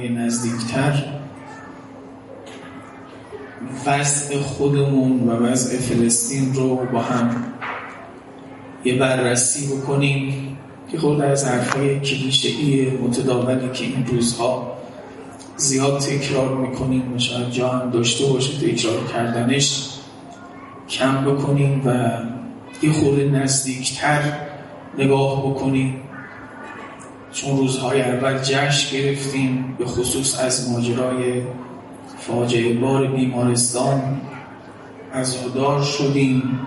آدم‌های نزدیکتر وضع خودمون و وضع فلسطین رو با هم یه بررسی بکنیم که خود از حرفای کلیشه‌ای متداولی که این روزها زیاد تکرار میکنیم و شاید جا هم داشته باشه تکرار کردنش کم بکنیم و یه خورده نزدیکتر نگاه بکنیم. چون روزهای اول جشن گرفتیم، به خصوص از ماجرای فاجعه بار بیمارستان عزادار شدیم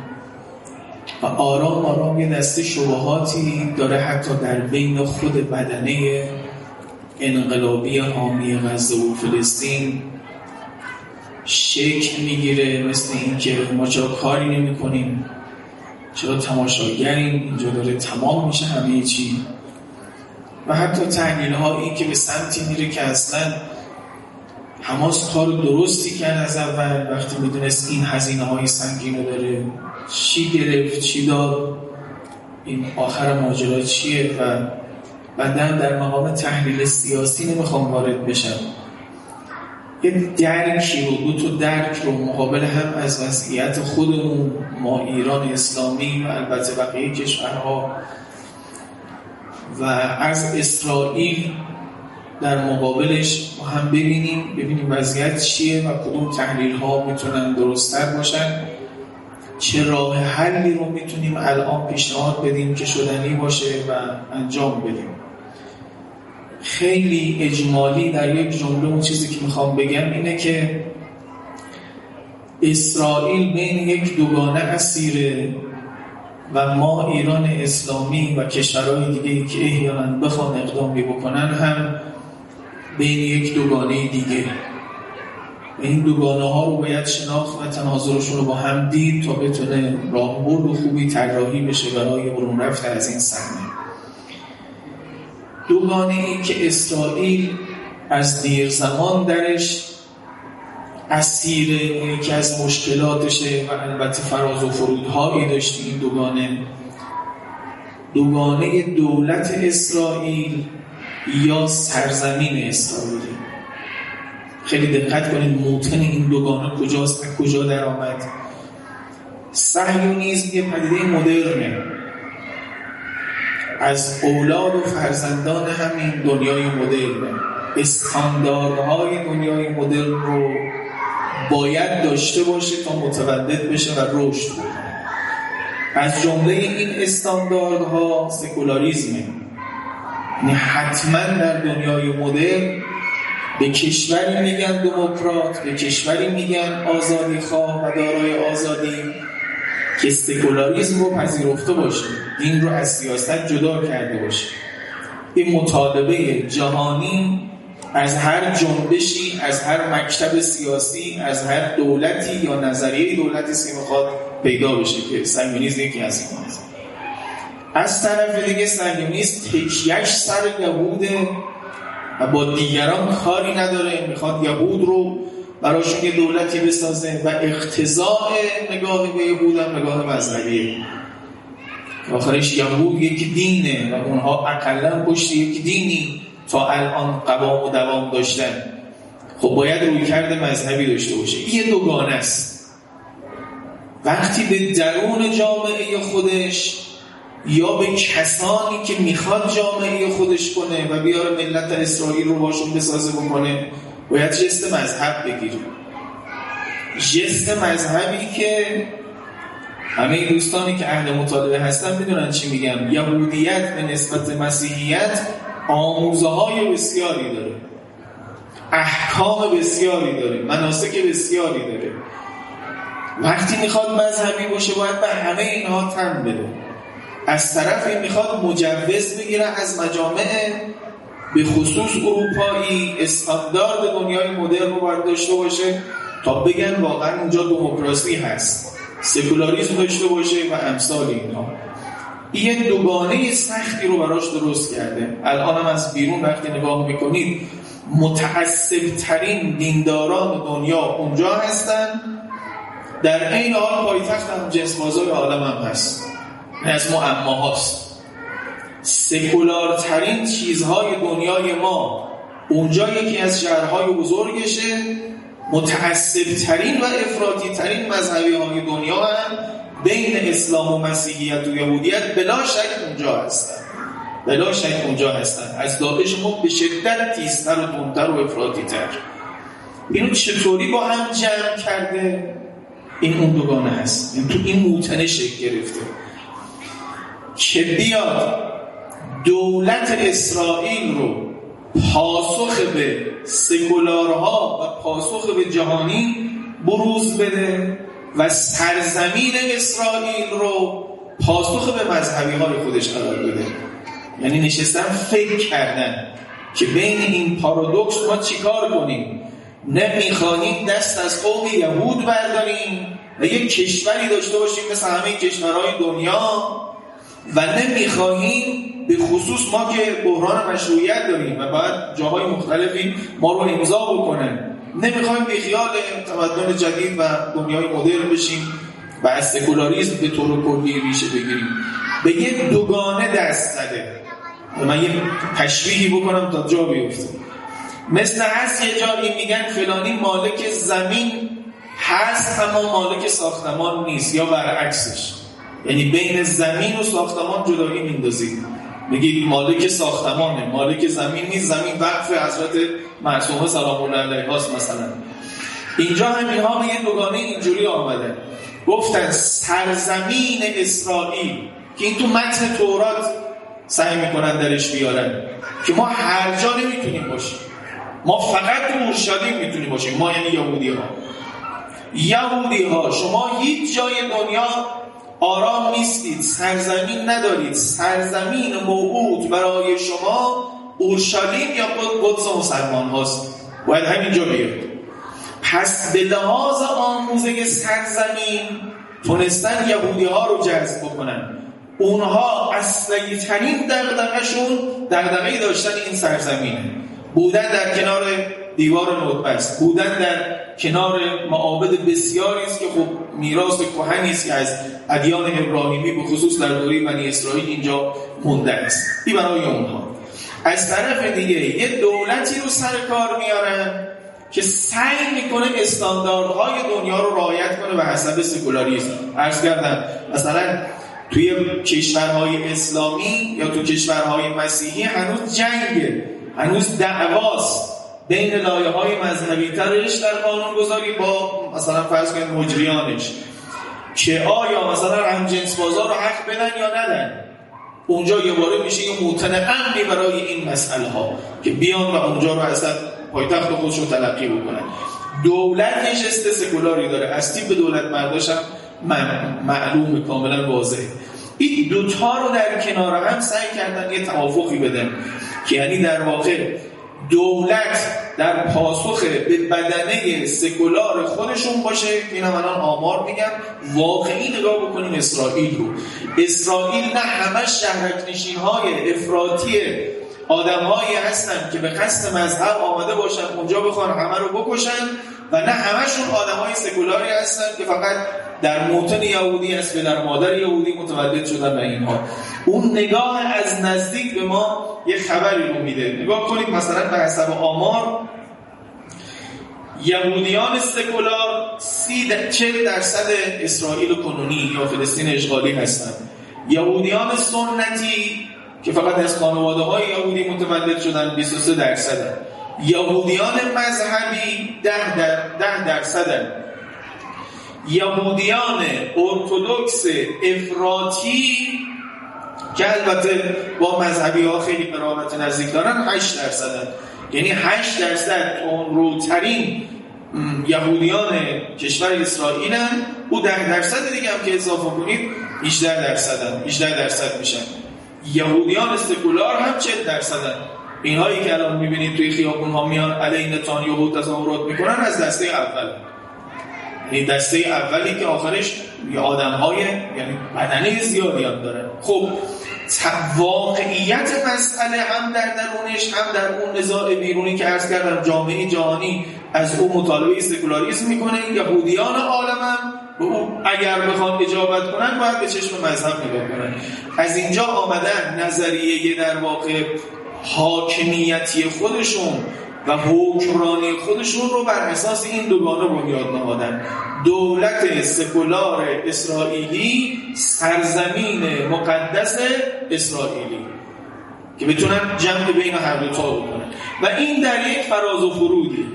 و آرام آرام یه دسته شبهاتی داره حتی در بین خود بدنه انقلابی حامی غزه و فلسطین شکل میگیره، مثل این که ما چرا کاری نمی کنیم، چرا تماشاگریم، اینجا داره تمام میشه همه چی، و حتی تحلیل هایی که به سمتی میره که اصلا حماس کار درستی کرد از اول، وقتی میدونست این هزینه های سنگین رو داره، چی گرفت چی داد، این آخر ماجرا چیه. و بعدم در مقام تحلیل سیاسی نمیخوام وارد بشم، یه درکی رو دو تا درک رو مقابل هم از وضعیت خودمون ما ایران اسلامی و البته بقیه کشورها و از اسرائیل در مقابلش هم ببینیم وضعیت چیه و کدوم تحلیل ها میتونن درست‌تر باشن، چه راه حلی رو میتونیم الان پیشنهاد بدیم که شدنی باشه و انجام بدیم. خیلی اجمالی در یک جمله اون چیزی که میخوام بگم اینه که اسرائیل بین یک دوگانه اسیره و ما ایران اسلامی و کشورهای دیگه که احیانا بخوان اقدامی بکنن هم بین یک دوگانه دیگه. این دوگانه ها رو باید شناخت و تناظرشون رو با هم دید تا بتونه راهبرد و خوبی طراحی بشه برای برون رفتن از این صحنه. دوگانه ای که اسرائیل از دیر زمان درش اسیر یکی از مشکلاتشه و البته فراز و فرودهایی داشت این دوگانه دولت اسرائیل یا سرزمین اسرائیل. خیلی دقت کنید موطن این دوگانه کجاست و کجا در آمد. صهیونیسم یه پدیده مدرنه، از اولاد و فرزندان همین دنیای مدرنه، استانداردهای دنیای مدرن رو باید داشته باشه تا متولد بشه و رشد کنه. از جمله این استانداردها سکولاریزمه، یعنی حتما در دنیای مدرن به کشوری میگن دموکرات، به کشوری میگن آزادی خواه و دارای آزادی که سکولاریزم رو پذیرفته باشه، دین رو از سیاست جدا کرده باشه. این مطالبه جهانی از هر جنبشی، از هر مکتب سیاسی، از هر دولتی یا نظریه دولتی است که میخواد پیدا بشه که صهیونیسم یکی از این هست. از طرف دیگه صهیونیسم تکیه‌اش سر یهوده و با دیگران کاری نداره، میخواد یهود رو براشون یه دولتی بسازه و اقتضاء نگاه به یهود هم نگاه مذهبیه. آخرش یهود یک دینه و اونها اقلن پشت یک دینی تا الان قوام و دوام داشتن، خب باید رویکرد مذهبی داشته باشه. یه دوگانه است، وقتی به درون جامعه خودش یا به کسانی که میخواد جامعه خودش کنه و بیاره ملت اسرائیل رو باشون بسازه بکنه، باید جست مذهب بگیره. جست مذهبی که همه دوستانی که اهل مطالبه هستن میدونن چی میگم. یهودیت به نسبت مسیحیت آموزه های بسیاری داره، احکام بسیاری داره، مناسک بسیاری داره. وقتی میخواد مذهبی باشه باید به همه اینها تن بده. از طرفی میخواد مجوز بگیره از مجامع به خصوص اروپایی، استاندارد دنیای مدرن رو باید داشته باشه تا بگن واقعا اونجا دموکراسی هست، سکولاریسم داشته باشه و امثال اینا. این دوگانه سختی رو براش درست کرده. الان هم از بیرون وقتی نگاه میکنید متعصب ترین دینداران دنیا اونجا هستن، در این حال پایتخت هم جنس‌بازای عالم هم هست. این از معماهاست. سکولارترین چیزهای دنیای ما اونجا یکی از شهرهای بزرگشه، متعصبترین و افراطیترین مذهبی های دنیا هم بین اسلام و مسیحیت و یهودیت بلا شک اونجا هستن، بلا شک اونجا هستن. از داعش ما به شدت تیزتر و تندتر و افراطیتر. اینو چطوری با هم جمع کرده؟ این اون دوگانه هست، این تو این موتنه شکل گرفته که بیاد دولت اسرائیل رو پاسخ به سکولارها و پاسخ به جهانی بروز بده و سرزمین اسرائیل رو پاسخ به مذهبی های خودش قرار بده. یعنی نشستن فکر کردن که بین این پارادوکس ما چیکار کنیم. نمیخواهیم دست از قوم یهود برداریم و یک کشوری داشته باشیم مثل همه کشورهای دنیا، و نمیخواهیم به خصوص ما که بحران مشروعیت داریم و باید جاهای مختلفی ما رو امضا بکنن، نمیخواهیم به خیال تمدن جدید و دنیای مدرن بشیم و از سکولاریسم به طور کلی ریشه بگیریم. به یک دوگانه دست زده. من یه تشبیهی بکنم تا جا بیفته. مثل هست یه جایی میگن فلانی مالک زمین هست اما مالک ساختمان نیست، یا برعکسش. یعنی بین زمین و ساختمان جدایی میندازید، میگید مالک ساختمانه، مالک زمین نیست، زمین وقف حضرت معصومه سلام الله علیها است مثلا. اینجا همینها به یه دوگانه اینجوری آمدن، گفتن سرزمین اسرائیل که این تو متن تورات سعی میکنن درش بیارن که ما هر جا نمیتونیم باشیم، ما فقط تو اورشلیم میتونیم باشیم، ما یعنی یهودی ها. شما هیچ جای دنیا آرام نیستید، سرزمین ندارید، سرزمین موعود برای شما اورشلیم یا قدس مسلمان هاست، باید همینجا بیاد. پس به لحاظ آموزه سرزمین تونستن یهودی ها رو جذب بکنن. اونها اصلی ترین دغدغه‌شون دغدغه داشتن این سرزمینه، بودن در کنار دیوار نطبه است، بودن در کنار معابد بسیاری است که خب میراث کهنی است که از ادیان ابراهیمی به خصوص در دوره بنی اسرائیل اینجا مونده است. این برای اونها. از طرف دیگه یه دولتی رو سر کار میارن که سعی میکنه استانداردهای دنیا رو رعایت کنه به حسب سکولاریسم. عرض کردم مثلا توی کشورهای اسلامی یا تو کشورهای مسیحی هنوز جنگه، هنوز دعواست بین لایه‌های مذهبی ترش در قانون گذاری با مثلا فرض کنید مجریانش که آیا مثلا همجنس بازا رو حق بدن یا ندن. اونجا یه باره میشه یه موتن امنی برای این مسئله ها که بیان و اونجا رو اصلا پایتخت خودش رو تلقی بکنن. دولت یه شست سکولاری داره، اصلی به دولت مرداش هم معلومه، کاملا واضحه. این دوتا رو در کنار هم سعی کردن یه توافقی بدن که یعنی در واقع دولت در پاسخ به بدنه سکولار خودشون باشه. این هم الان آمار میگم، واقعی نگاه بکنیم اسرائیل رو. اسرائیل نه همه شهرکنشین های افراطی آدم هایی هستن که به قصد مذهب آمده باشن اونجا بخوان همه رو بکشن، و نه همشون آدم های سکولاری هستن که فقط در موتن یهودی است، در مادر یهودی متولد شدن. و اینها اون نگاه از نزدیک به ما یه خبری رو میده. نگاه کنید مثلا به حسب آمار یهودیان سکولار 40% اسرائیل کنونی یا فلسطین اشغالی هستن. یهودیان سنتی که فقط از خانواده های یهودی متولد شدن 23%. یهودیان مذهبی 10%. یهودیان ارتدوکس افراطی که البته با مذهبی ها خیلی قرابت نزدیک دارن 8%. یعنی 8% اون روترین یهودیان کشور اسرائیل هم و 10% دیگه هم که اضافه کنید 18% میشن. یهودیان سکولار هم 40%. اینهایی که الان میبینید توی خیابون ها میان علیه نتانیاهو تظاهرات میکنن از دسته اول. این دسته اولی که آخرش یه آدم های یعنی بدنه زیادی هم داره. خب واقعیت مسئله هم در درونش هم در اون نزاع بیرونی که عرض کردم جامعه جهانی از اون مطالبه سکولاریسم میکنه. یهودیان عالم هم به اون اگر بخوان اجابت کنن باید به چشم مذهب نگاه کنن. از اینجا آمدن نظریه در واقع حاکمیتی خودشون و حکمرانی خودشون رو بر اساس این دوگانه بنیاد نهادن. دولت سکولار اسرائیلی سرزمین مقدس اسرائیلی که بتونن جمع بین هر دو تا بکنن و این در یک فراز و فرودی،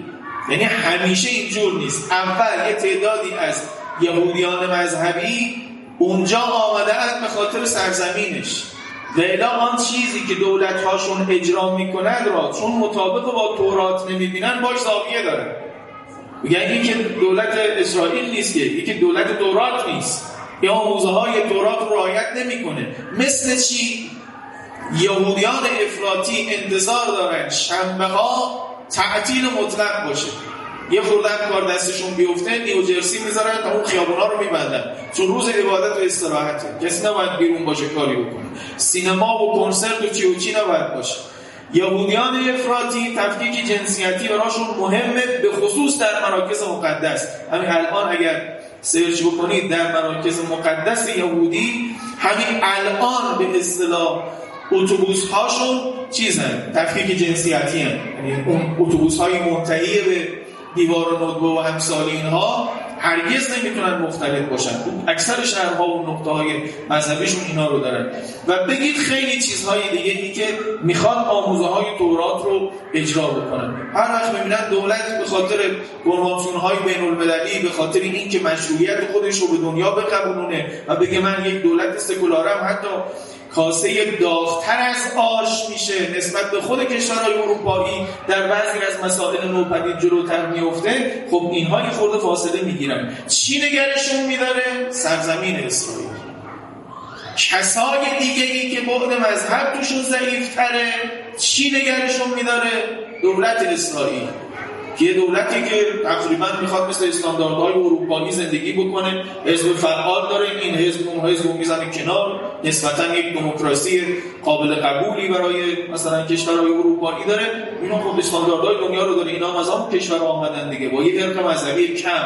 یعنی همیشه اینجور نیست. اول یه تعدادی از یهودیان مذهبی اونجا آمدند به خاطر سرزمینش و الا آن چیزی که دولت‌هاشون اجرا میکنند را چون مطابق با تورات نمیبینن باش زاویه دارن. یعنی این که دولت اسرائیل نیست، یعنی که دولت تورات نیست، یا آموزه های تورات رو رعایت نمیکنه. مثل چی؟ یهودیان افراطی انتظار دارن شنبه ها تعطیل مطلق باشه، یه خوردن کار دستشون بیفته نیوجرسی میذارن تا اون خیابونا رو میبندن، چون روز عبادت و استراحته، کسی نباید بیرون باشه کاری بکنه، سینما و کنسرت و چیوچی نباید باشه. یهودیان افراطی تفکیک جنسیتی براشون مهمه، به خصوص در مراکز مقدس. همین الان اگر سرچ بکنید در مراکز مقدس یهودی، همین الان به اصطلاح اتوبوس هاشون چیزن تفکیک جنسیتی هن، یعنی اون اتوبوس های منتهی به دیوار و ندبه و همسال اینها هرگز نمیتونن مختلف باشن. اکثر شهرها و نقطه های مذهبیشون اینا رو دارن و بگید خیلی چیزهای دیگه ای که میخوان آموزه های تورات رو اجرا بکنن. هر وقت میبینن دولت به خاطر کنوانسیون های بین المللی، به خاطر این که مشروعیت خودش رو به دنیا بقبولونه و بگه من یک دولت سکولارم، حتی کاسه داغ‌تر از آش میشه نسبت به خود کشورهای اروپایی، در بعضی از مسائل نوپدید جلوتر میفته. خب اینها یه خورده فاصله میگیرن. چی نگرشون میداره؟ سرزمین اسرائیل. کسای دیگه‌ای که بعد مذهب توشون ضعیف‌تره چی نگرشون میداره؟ دولت اسرائیل، یه دولتی که تقریبا میخواد مثل استانداردهای اروپایی زندگی بکنه، حزب فعال داره، این حزب اونها حزب میزنه کنار، نسبتا یک دموکراسی قابل قبولی برای مثلا کشورهای اروپایی داره. اینا خب استانداردهای دنیا رو داره، اینا از هم کشور آمدن دیگه با یه فرق مذهبی کم،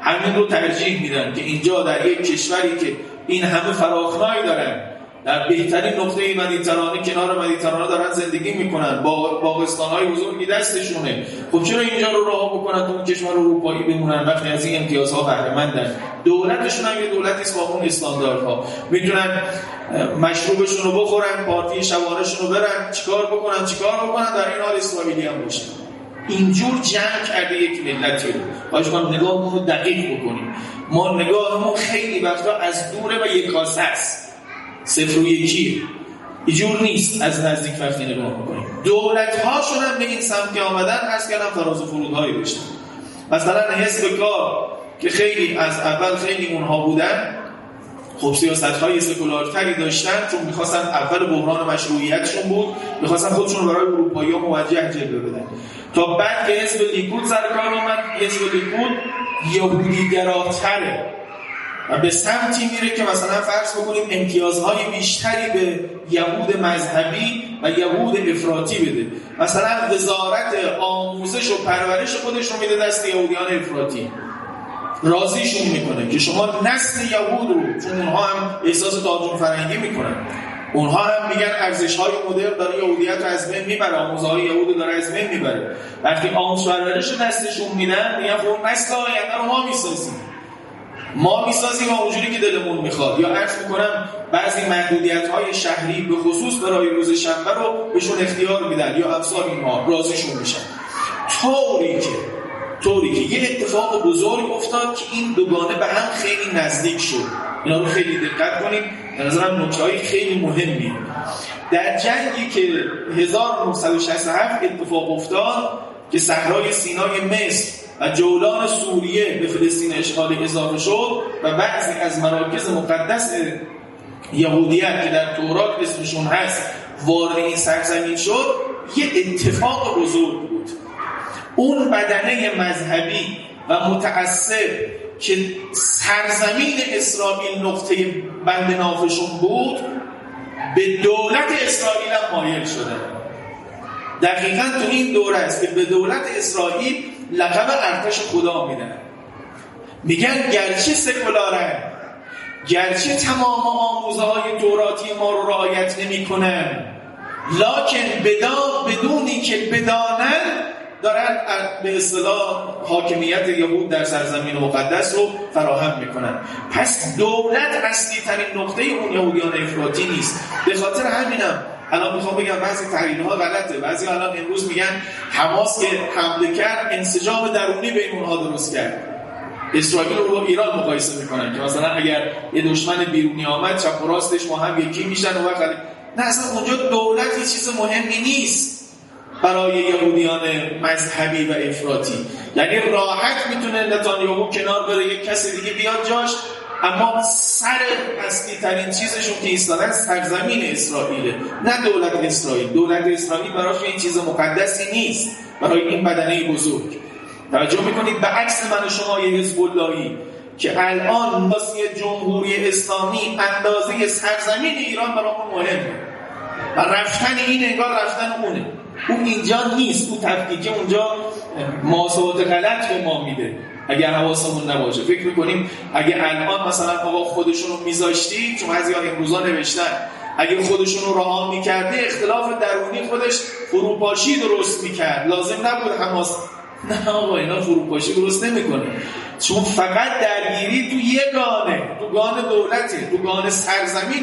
همین رو ترجیح میدن که اینجا در یک کشوری که این همه فراخنای دارن، در بهترین نقطه مدیترانه کنار مدیترانه دارن زندگی میکنن، با باغستان‌های بزرگی دستشونه، خب چرا اینجا رو رها بکنن تو اون کشور اروپایی بمونن وقتی از این امتیازها بهره مندن؟ دولتشون هم یه دولتیست با اون استانداردها، میتونن مشروبشون رو بخورن، پارتی شبانه‌شون رو برن، چیکار بکنن در این حال اسرائیلی هم باشن. اینجور جمع کرده یک ملتی رو. واجبا نگاهمون رو دقیق بکنیم. ما نگاهمون خیلی وقتا از دوره و یکاسه است، صفر و یکی اینجور نیست. از نزدیک وقتی نگاه میکنیم دولت‌هاشون هم به این سمت که آمدن از کلم فراز و فرودهایی بشن. مثلا حزب کار که خیلی از اول خیلی اونها بودن، خب سیاست‌های سکولارتری داشتن، چون میخواستن اول بحران مشروعیتشون بود، میخواستن خودشون برای اروپایی ها موجه جلوه بدن. تا بعد که حزب لیکود سرکار آمد، حزب لیکود یهودی‌گراتره و به سمتی میره که مثلا فرض بکنیم امتیازهای بیشتری به یهود مذهبی و یهود افراطی بده. مثلا وزارت آموزش و پرورش خودش رو میده دست یهودیان افراطی، راضیشون میکنه که شما نسل یهود رو، چون اونها هم احساس تاجون فرنگی میکنن، اونها هم میگن ارزش‌های مدرن داره یهودیت رو از بین میبره، آموزه‌های یهود داره از بین میبره. وقتی آموزش و پرورش دستشون میدن میگن خب نسل آینده رو ما میسازیم اونجوری که دلمون میخواد. یا عرض میکنم بعضی محدودیت‌های شهری به خصوص برای روز شنبه رو بهشون اختیار میدن یا امثال اینها، راضیشون میشن. طوری که یه اتفاق بزرگ افتاد که این دوگانه به هم خیلی نزدیک شد. اینا رو خیلی دقت کنید، به نظرم نکته‌های خیلی مهمی. در جنگی که 1967 اتفاق افتاد که صحرای سینای مصر و جولان سوریه به فلسطین اشغالی اضافه شد و بعضی از مراکز مقدس یهودیت که در تورات اسمشون هست وارد این سرزمین شد، یه اتفاق بزرگ بود. اون بدنه مذهبی و متعصب که سرزمین اسرائیل نقطه بند نافشون بود، به دولت اسرائیل هم مایل شده. دقیقاً تو این دوره است که به دولت اسرائیل لقب ارتش خدا میدن، میگن گرچه سکولارن، گرچه تمام آموزه های دوراتی ما رو رعایت نمی کنن، لکن بدونی که بدانن دارن به اصطلاح حاکمیت یهود در سرزمین مقدس رو فراهم میکنن. پس دولت اصلی ترین نقطه اون یهودیان افراطی نیست. به خاطر همینم الان میخوام بگم بعضی تحلیل‌ها غلطه. بعضی الان امروز میگن حماس که حمله کرد انسجام درونی بین اونها درست کرد. اسرائیل رو با ایران مقایسه میکنن که مثلا اگر یه دشمن بیرونی آمد چپ و راستش ما هم یکی میشن و وقتی نه، اصلا اونجا دولت یه چیز مهمی نیست برای یهودیان مذهبی و افراطی. یعنی راحت میتونه نتانیاهو کنار بره، یک کسی دیگه بیاد جاش، اما سر اصلی ترین چیزشون که ایستادن سرزمین اسرائیله، نه دولت اسرائیل. دولت اسرائیل براش این چیز مقدسی نیست، برای این بدنه بزرگ. توجه میکنید به عکس من و شما یه حزب اللهی که الان واسه جمهوری اسلامی اندازه سرزمین ایران برامون مهمه و رفتن این انگار رفتن اونه. اون اینجا نیست، اون تفکیک اونجا محاسبات غلط به ما میده اگر حواسمون نباشه. فکر میکنیم اگه الان مثلا آقا خودشون رو میذاشتی، چون از این روزا نوشتن اگه خودشون رو رها میکرده اختلاف درونی خودش فروپاشی درست میکرد، لازم نبود حماس. نه آقا، اینا فروپاشی درست نمیکنه، چون فقط درگیری تو یه گانه، تو گان دولته، تو گان سرزمین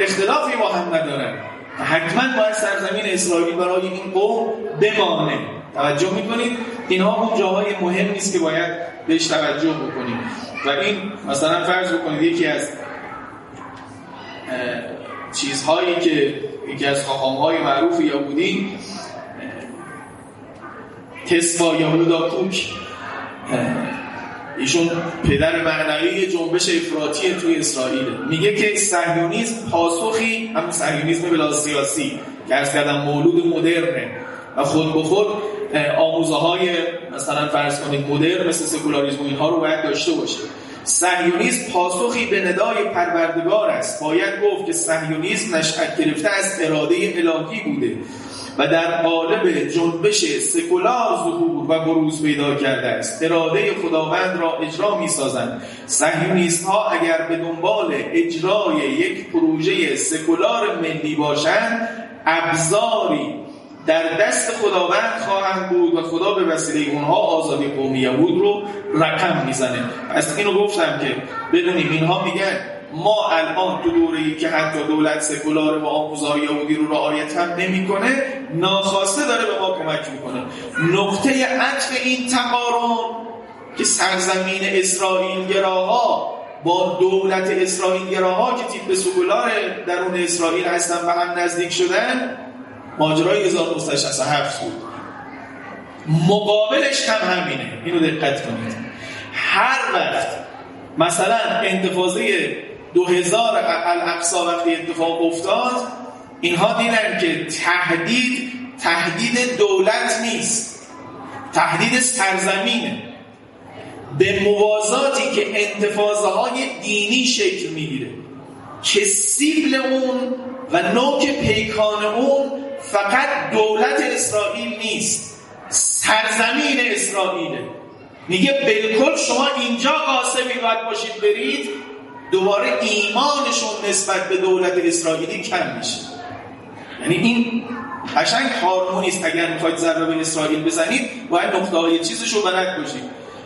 اختلافی با هم ندارن. حتما باید سرزمین اسرائیل برای این قوم بمانه. توجه میکنید؟ اینها اون جاهای مهم نیست که باید بهش توجه بکنید. و این مثلا فرض بکنید یکی از چیزهایی که یکی از خاخامهای معروف یهودی تسوا یهودا کوک، ایشون پدر معنوی جنبش افراطی توی اسرائیل، میگه که صهیونیسم پاسخی، همون صهیونیسم بلا سیاسی که عرض کردم مولود مدرنه و خود به خود آموزه های مثلا فرض کنید مدرن مثل سکولاریسم اینها رو باید داشته باشه. صهیونیسم پاسخی به ندای پروردگار است. باید گفت که صهیونیسم نشأت گرفته از اراده الهی بوده و در قالب جنبش سکولار ظهور و بروز پیدا کرده است. اراده خداوند را اجرا می‌سازند. صهیونیست‌ها اگر به دنبال اجرای یک پروژه سکولار ملی باشند، ابزاری در دست خداوند خواهند بود و خدا به وسیله اونها آزادی قوم یهود رو رقم میزنه. پس اینو گفتم که بدونیم اینها میگن ما الان تو دوره‌ای که حتی دولت سکولار و آموزه‌های یهودی رو رعایت هم نمی‌کنه، ناخواسته داره به ما کمک می‌کنه. نقطه عطف این تقارن که سرزمین اسرائیل‌گراها با دولت اسرائیل‌گراها که تیپ سکولار درون اسرائیل هستن و هم نزدیک شدن، ماجرای 1967 بود. مقابلش هم همینه. اینو دقت کنید. هر وقت مثلا انتفاضه 2000 الاقصی وقتی اتفاق افتاد، اینها دیدن که تهدید دولت نیست، تهدید سرزمینه. به موازاتی که انتفاضه های دینی شکل میگیره که سیبل اون و نوک پیکان اون فقط دولت اسرائیل نیست، سرزمین اسرائیله. میگه بالکل شما اینجا قاسمی باید باشید برید. دوباره ایمانشون نسبت به دولت اسرائیلی کم میشه. یعنی این قشنگ هارمونیست. اگر میخواید ضربه به اسرائیل بزنید باید نقطه‌های چیزشو بلد باشید.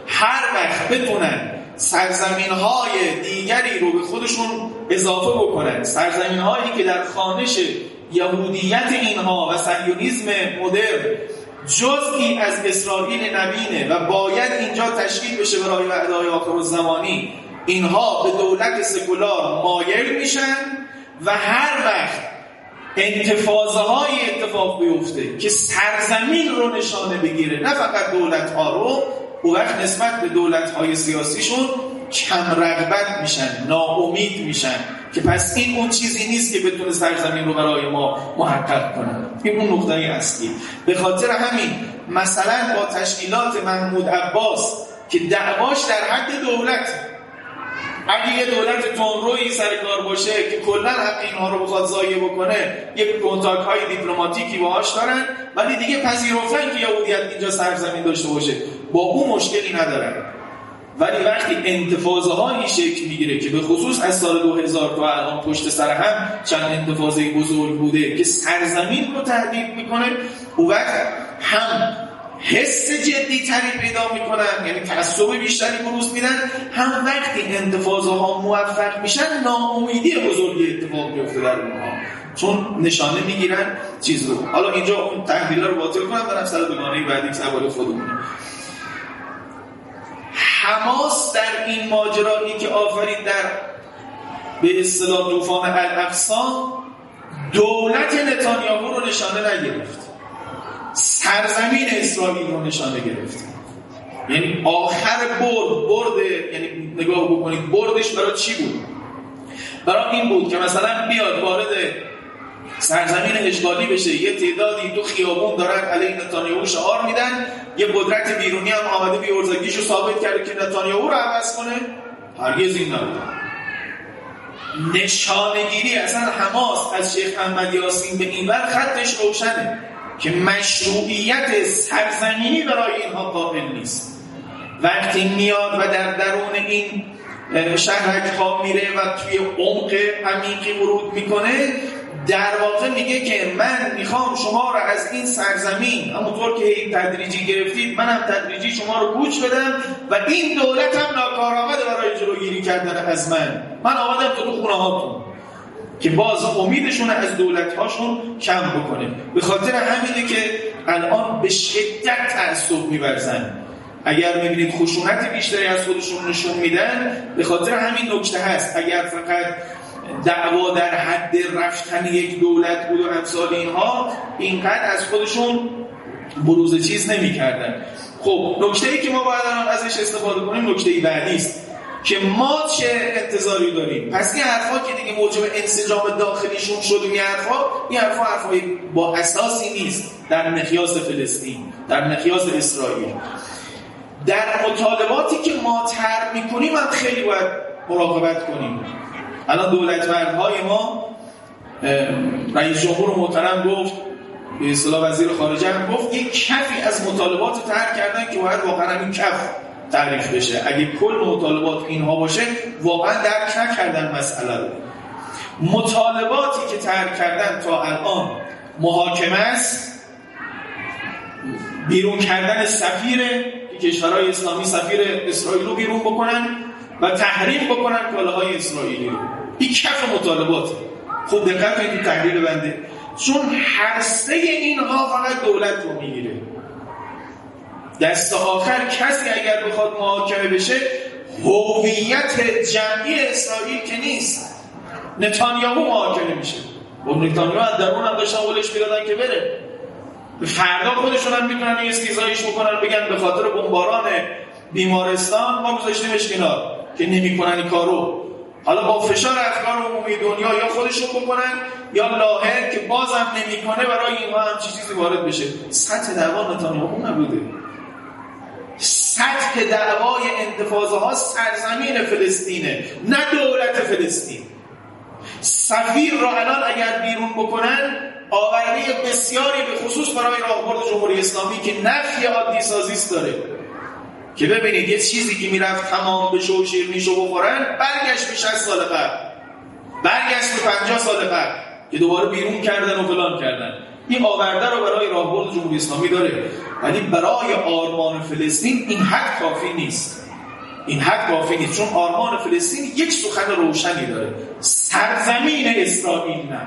هر وقت بتونن سرزمین‌های دیگری رو به خودشون اضافه بکنن، سرزمین‌هایی که در خانش یهودیت اینها و صهیونیسم مدرن جزئی از اسرائیل نبینه و باید اینجا تشکیل بشه برای وعده‌های آخرالزمانی، اینها به دولت سکولار مایل میشن و هر وقت انتفاضه‌های اتفاق بیفته که سرزمین رو نشانه بگیره نه فقط دولت‌ها رو، اون وقت نسبت به دولت‌های سیاسیشون کم رغبت میشن، ناامید میشن که پس این اون چیزی نیست که بتونه سرزمین رو برای ما محقق کنه. این اون نقطه اصلی. به خاطر همین مثلا با تشکیلات محمود عباس که دعواش در حد دولت، اگه یه دولت تندرویی سرکار باشه که کلا حق اینها رو بخواد ضایع بکنه، یه کنتاک‌های دیپلماتیکی باهاش دارن، ولی دیگه پذیرفتن که یهودیت اینجا سرزمین داشته باشه، با اون مشکلی ندارن. ولی وقتی انتفاضه هایی شکل میگیره که به خصوص از سال 2000 تا الان پشت سر هم چند انتفاضه بزرگ بوده که سرزمین رو تهدید میکنه، اون وقت هم حس جدی تری پیدا میکنن، یعنی تعصب بیشتری بروز میدن. هم وقتی انتفاضه ها موفق میشن ناامیدی بزرگی اتفاق میفته در اونها، چون نشانه میگیرن چیز رو. حالا اینجا اون تحلیل رو باطل کنم برم سر دوگانه بعدی سوال خودمون. حماس در این ماجرایی که آفرید در به اصطلاح طوفان الاقصی، دولت نتانیاهو رو نشانه نگرفت، سرزمین اسرائیل رو نشانه گرفت. یعنی آخر برد، یعنی نگاه بکنید بردش برای چی بود؟ برای این بود که مثلا بیاد وارد سرزمین اشغالی بشه، یه تعدادی تو خیابون دارن علیه نتانیاهو شعار میدن، یه قدرت بیرونی هم آمده بی‌ارزگیش رو ثابت کرده که نتانیاهو رو عوض کنه. هرگز این نبود. نشانگیری اصلا حماس از شیخ احمد یاسین به این ور خطش روشنه که مشروعیت سرزمینی برای اینها قابل نیست. وقتی میاد و در درون این شهرک ها میره و توی عمق عمیقی ورود میکنه، در واقع میگه که من میخوام شما را از این سرزمین همونطور که تدریجی گرفتید منم تدریجی شما رو کوچ بدم و این دولت هم ناکارآمد برای جلوگیری کردن از من آمدم تو خونه هاتون که باز امیدشون از دولت هاشون کم بکنه. به خاطر همینه که الان به شدت تعصب می‌ورزن. اگر میبینید خشونت بیشتری از خودشون نشون میدن، به خاطر همین نکته هست. اگر فقط دعوا در حد رفتن یک دولت بود و امثال اینها، اینقدر از خودشون بروز چیز نمی کردن. خب نکته‌ای که ما باید ازش استفاده کنیم نکته بعدی است که ما چه انتظاری داریم. پس این حرفا که دیگه موجب انسجام داخلیشون شد، این حرفا حرفای با اساسی نیست در مقیاس فلسطین، در مقیاس اسرائیل. در مطالباتی که ما طرح می‌کنیم هم خیلی باید مراقبت کنیم. الان دولتمردهای ما، رئیس جمهور محترم گفت، به اصطلاح وزیر خارجه هم گفت، یک کفی از مطالبات رو طرح کردن که باید واقعا این کف تعریف بشه. اگه کل مطالبات اینها باشه واقعا درک نکردن مسئله رو. مطالباتی که طرح کردن تا الان محاکمه است، بیرون کردن سفیر کشورهای اسلامی، سفیر اسرائیل رو بیرون بکنن و تحریم بکنن کالاهای اسرائیلی رو. این کف مطالبات. خب دقت کنید این تحلیل بنده، چون هسته اینها فقط دولت رو میگیره. دست آخر کسی اگر بخواد محاکمه بشه، هویت جمعی اسرائیل که نیست، نتانیاهو محاکمه میشه. و نتانیاهو درون هم داشتن قولش میدادن که بره. فردا خودشون هم میتونن استیضاحش بکنن، بگن به خاطر بمباران بیمارستان ما گذاشتیمش کنار، که نمی‌کنن این کارو. حالا با فشار افکار عمومی دنیا یا خودشون بکنن یا لاهر که بازم نمی‌کنه، برای اینها هم چیزی وارد بشه. سطح دعوا نتانیاهو نبوده. سطح دعوای انتفاضه ها سرزمین فلسطینه، نه دولت فلسطین. سفیر را الان اگر بیرون بکنن، آورده بسیاری به خصوص برای راهبرد جمهوری اسلامی که نفی عادی سازیست داره، که ببینید یه چیزی که میرفت تمام به شوشیر میشه و بخورن، برگشت به 60 سال قبل، برگشت به 50 سال قبل که دوباره بیرون کردن و فلان کردن. این آورده رو برای راهبرد جمهوری اسلامی داره، ولی برای آرمان فلسطین این حد کافی نیست. این حد کافی نیست، چون آرمان فلسطین یک سخن روشنی داره، سرزمین اسرائیل نه.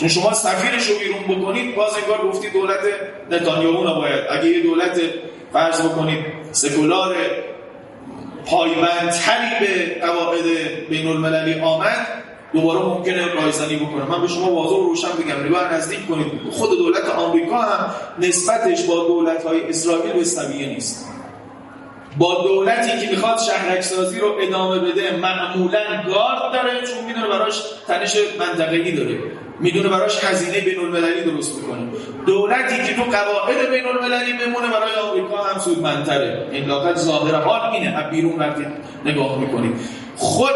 چون شما سفیرش رو بیرون بکنید، باز انگار گفتی دولت نتانیاهو نباید. اگه یه دولت فرض بکنید سکولار پایبندتری به قواعد بین المللی آمد، دوباره ممکنه رایزنی بکنه. من به شما واضح و روشن بگم، نگاه نزدیک کنید، خود دولت آمریکا هم نسبتش با دولت‌های اسرائیل به سویه نیست. با دولتی که میخواد شهرک‌سازی رو ادامه بده معمولاً گارد داره، چون میدونه براش تنش منطقه‌ای داره، میدونه براش هزینه بین‌المللی درست میکنه. دولتی که تو قواعد بین‌المللی بمونه برای آمریکا هم سودمندتره. این لاقل ظاهر حال اینه، از بیرون وقتی نگاه میکنید. خود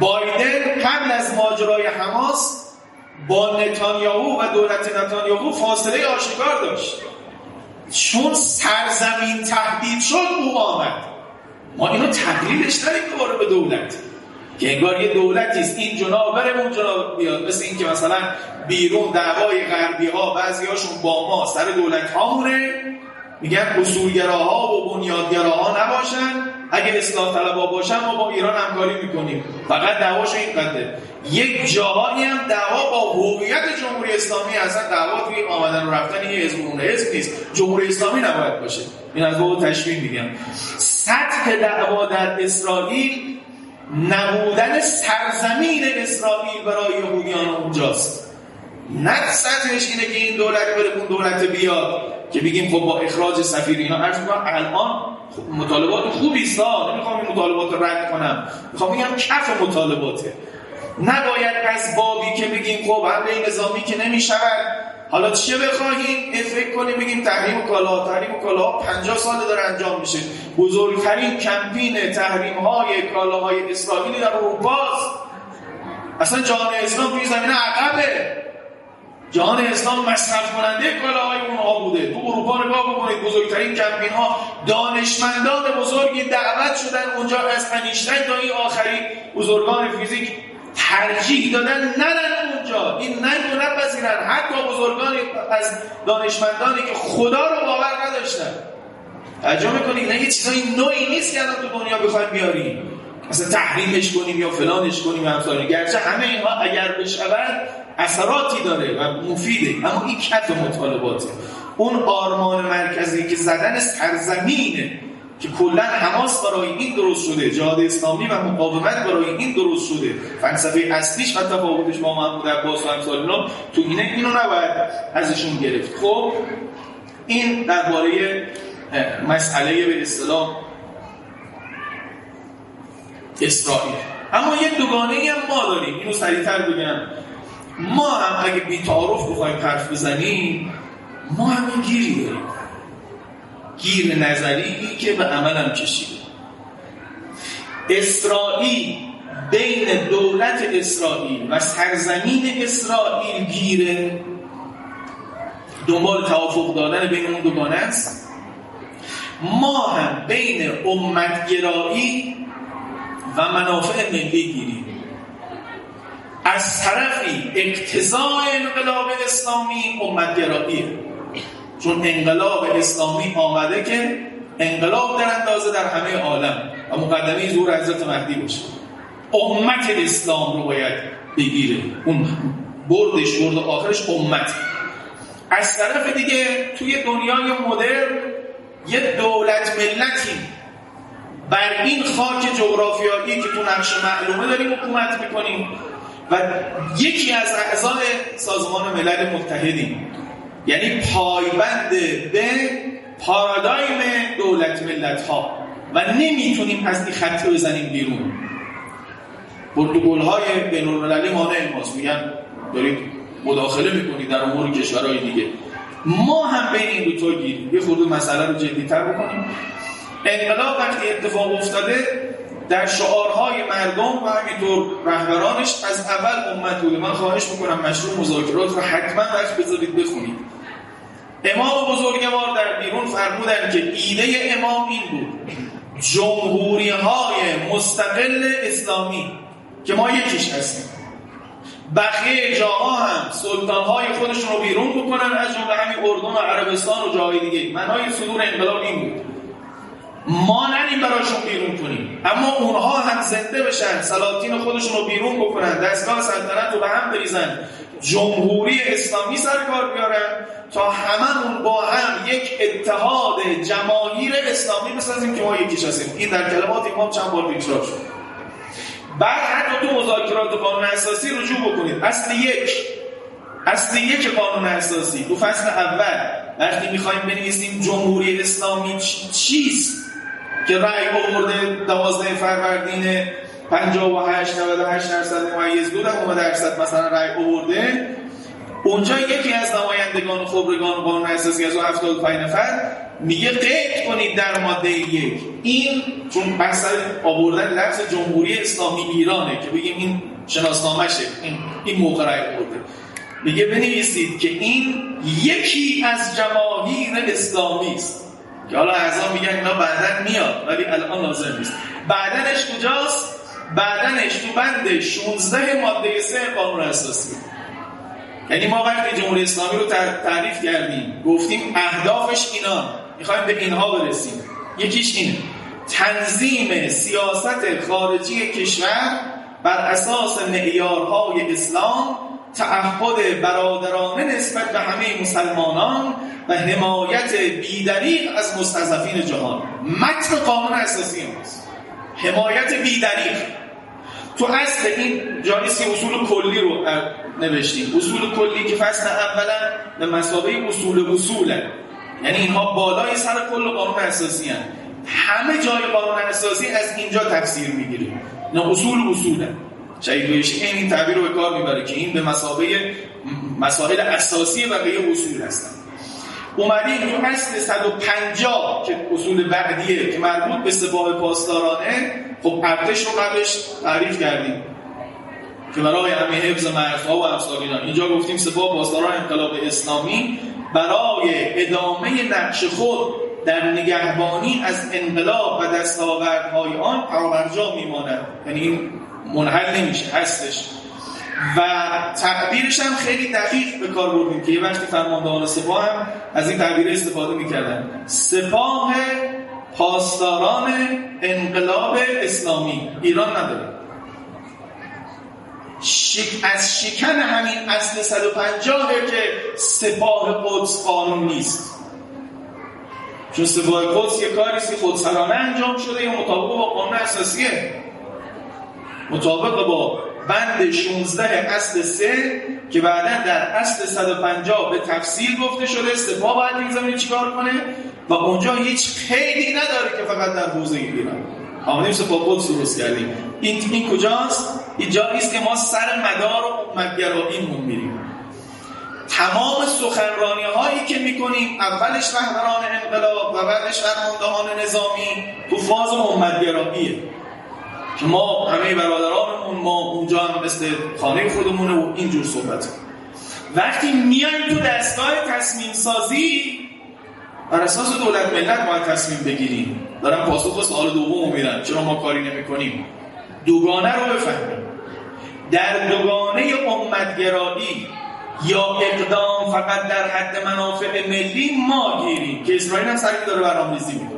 بایدن قبل از ماجرای حماس با نتانیاهو و دولت نتانیاهو فاصله آشکار داشت، چون سرزمین تهدید شد او آمد. ما اینو تقلیلش داریم که به دولت که انگار یه دولتیست، این جناح بره اون جناح بیاد، مثل این که مثلا بیرون دعوای غربی ها بعضی هاشون با ما سر دولت هامونه، میگن اصولگراها و بنیادگراها نباشن، اگه اصلاح طلبها باشن ما با ایران همکاری میکنیم، فقط دعواشو این قدره. یک جاهایی هم دعوا با هویت جمهوری اسلامی، اصلا دعوا توی آمدن و رفتن یه حزب نیست، جمهوری اسلامی نباید باشه. این از باب تشبیه میگم. سطح دعوا در اسرائیل نبودن سرزمین اسرائیل برای یهودیان اونجاست. نقصتش اینه که این دولت بره اون دولت بیاد که بگیم خب با اخراج سفیر اینا عرض می‌کنم الان مطالبات خوبیست، نمیخوام این مطالبات رو رد کنم، میخوام بگم کف مطالباته. نباید از بابی که بگیم خب حمله نظامی که نمیشود، حالا چه بخواهیم افکر کنیم بگیم تحریم کالاها 50 ساله داره انجام میشه. بزرگترین کمپین تحریم های کالاهای اسرائیلی در اروپاست. اصلا جهان اسلام توی زمینه عقبه. جهان اسلام مصرف کننده کالاهای اونها بوده. تو اروپا نگاه بکنید، بزرگترین کمپین ها، دانشمندان بزرگی دعوت شدن اونجا، از انیشتین تا این آخری بزرگان فیزیک ترجیح دادن نرن اونجا، این نگونه پذیرن. حتی بزرگان از دانشمندانی که خدا رو باور نداشتن. تعجب میکنید نه، یه چیزای نوعی نیست که الان تو دنیا بخوایم بیاریم، مثلا تحریمش کنیم یا فلانش کنیم همسایه. گرچه همه اینها اگر بشود اثراتی داره و مفیده، اما این کت مطالباته. اون آرمان مرکزی که زدن سرزمینه که کلا حماس برای این درست شده، جهاد اسلامی و مقاومت برای این درست شده، فلسفه اصلیش و تفاوتش با محمود عباس و امثالینا تو اینه، اینو نباید ازشون گرفت. خب این درباره مسئله به اصطلاح اسرائیل. اما یک دوگانه‌ای هم ما داریم، اینو سریع‌تر بگم، ما هم اگه بی تعارف بخوایم حرف بزنیم، ما هم این گیری داریم، گیر نظری که به عمل هم کشیده. اسرائیل، بین دولت اسرائیل و سرزمین اسرائیل گیره، دنبال توافق دادن بین اون دوگانه است. ما هم بین امتگرایی و منافع ملی گیریم. از طرفی اقتضاء انقلاب اسلامی امتگراییه، چون انقلاب اسلامی آمده که انقلاب در اندازه در همه عالم و مقدمه ظهور حضرت مهدی باشه. امت اسلام رو باید بگیره، اون بردش، برد آخرش امت. از طرف دیگه توی دنیای مدرن یه دولت ملتی بر این خاک جغرافیایی که تو نقش معلومه داریم حکومت میکنیم و یکی از اعضای سازمان ملل متحدیم، یعنی پایبند به پارادایم دولت ملت ها و نمیتونیم از این خط بزنیم بیرون. پروتکل های بین المللی مانع ماست، میگن دارید مداخله میکنید در امور کشورهای دیگه. ما هم بین این دو تا گیریم. یه خورده مسئله رو جدی‌تر بکنیم. انقلاب وقتی اتفاق افتاده در شعارهای مردم و همینطور رهبرانش از اول امت بوده. من خواهش میکنم مشروع مذاکرات رو حتما وقت بذارید بخونید. امام بزرگوار در بیرون فرمودن که ایده امام این بود: جمهوری های مستقل اسلامی که ما یکیش هستیم، بقیه جاها هم سلطان های خودشون رو بیرون بکنن، از جمله همین اردن و عربستان و جاهای دیگه. معنای صدور انقلاب این بود. ما ننیم براشون بیرون کنیم، اما اونها هم زنده بشن، سلاطین خودشون رو بیرون بکنن، دستگاه سلطنت رو به هم بریزن، جمهوری اسلامی سرکار بیارن تا هممون با هم یک اتحاد جماهیر اسلامی بسازیم که ما یکیش هستیم. این در کلمات امام چند بار تکرار شد. بعد حتی تو مذاکرات قانون اساسی رجوع بکنید. اصل یک قانون اساسی تو فصل اول وقتی میخوایم بنویسیم جمهوری اسلامی چیست که رأی آورده 12 فروردین 58 98% ممیز 2% مثلا رأی آورده، اونجا یکی از نمایندگان خبرگان قانون اساسی از 75 نفر میگه قید کنید در ماده 1 این، چون بحث آوردن لفظ جمهوری اسلامی ایرانه که بگیم این شناسنامشه، این موقع رأی آورده، میگه بنویسید که این یکی از جماهیر اسلامی است که حالا اعضا میگن اینا بعدن میاد ولی الان لازم نیست. بعدنش کجاست؟ بعدنش تو بند 16 ماده 3 قانون اساسی. یعنی ما وقتی جمهوری اسلامی رو تعریف کردیم گفتیم اهدافش اینا، میخوایم به اینها برسیم. یکیش اینه تنظیم سیاست خارجی کشور بر اساس معیارهای اسلام، تعهد برادرانه نسبت به همه مسلمانان و حمایت بی‌دریغ از مستضعفین جهان. متن قانون اساسی ماست حمایت بی‌دریغ. تو اصل این جاییست که اصول کلی رو نوشتیم، اصول کلی که فصل اولا به مسابقه اصول، یعنی اینها بالای سر کل قانون اساسی هست. همه جای قانون اساسی از اینجا تفسیر میگیره. نه اصول شاید بایشی این تعبیر رو به کار میبره که این به مسابقه مسائل اساسی و بقیه اصول هستن. اومدیم تو اصل 150 که اصول بعدیه که مربوط به سپاه پاسدارانه. خب ارتش رو قبلش تعریف کردیم که برای همه حفظ مرزها و افسارینا. اینجا گفتیم سپاه پاسداران انقلاب اسلامی برای ادامه نقش خود در نگهبانی از انقلاب و دستاوردهای آن پرآورجا میماند، یعنی این منحل نمیشه، هستش. و تعبیرش هم خیلی دقیق به کار بردیم که یه وقتی فرماندهان سپاه هم از این تعبیر استفاده میکردن، سپاه پاسداران انقلاب اسلامی. ایران نداره. از شکن همین اصل 150 که سپاه قدس قانون نیست، چون سپاه قدس یه کاریست که خودسرانه انجام شده، یه مطابق با قانون اساسیه، مطابق با بند 16 اصل 3 که بعدا در اصل 150 به تفصیل گفته شده سپاه باید این زمینه چیکار کنه و اونجا هیچ قیدی نداره که فقط در حوزه ایران. آمدیم سپاه قدس درست کردیم. این کجاست؟ اینجا نیست که ما سر مدار و امتگراییمون میریم. تمام سخنرانی هایی که میکنیم اولش رهبران انقلاب و بعدش فرماندهان نظامی تو فاز امتگراییه که ما همه برادرانمون، ما اونجا هم مثل خانه خودمونه و اینجور صحبت. وقتی میایم تو دستگاه تصمیم سازی بر اساس دولت ملت ما تصمیم بگیریم. دارم پاسخ سوال دوم میدم، چرا ما کاری نمی‌کنیم؟ دوگانه رو بفهمیم. در دوگانه امتگرایی یا اقدام فقط در حد منافع ملی ما گیریم که اسرائیل هم سرگی داره برنامه‌ریزی می‌کنه.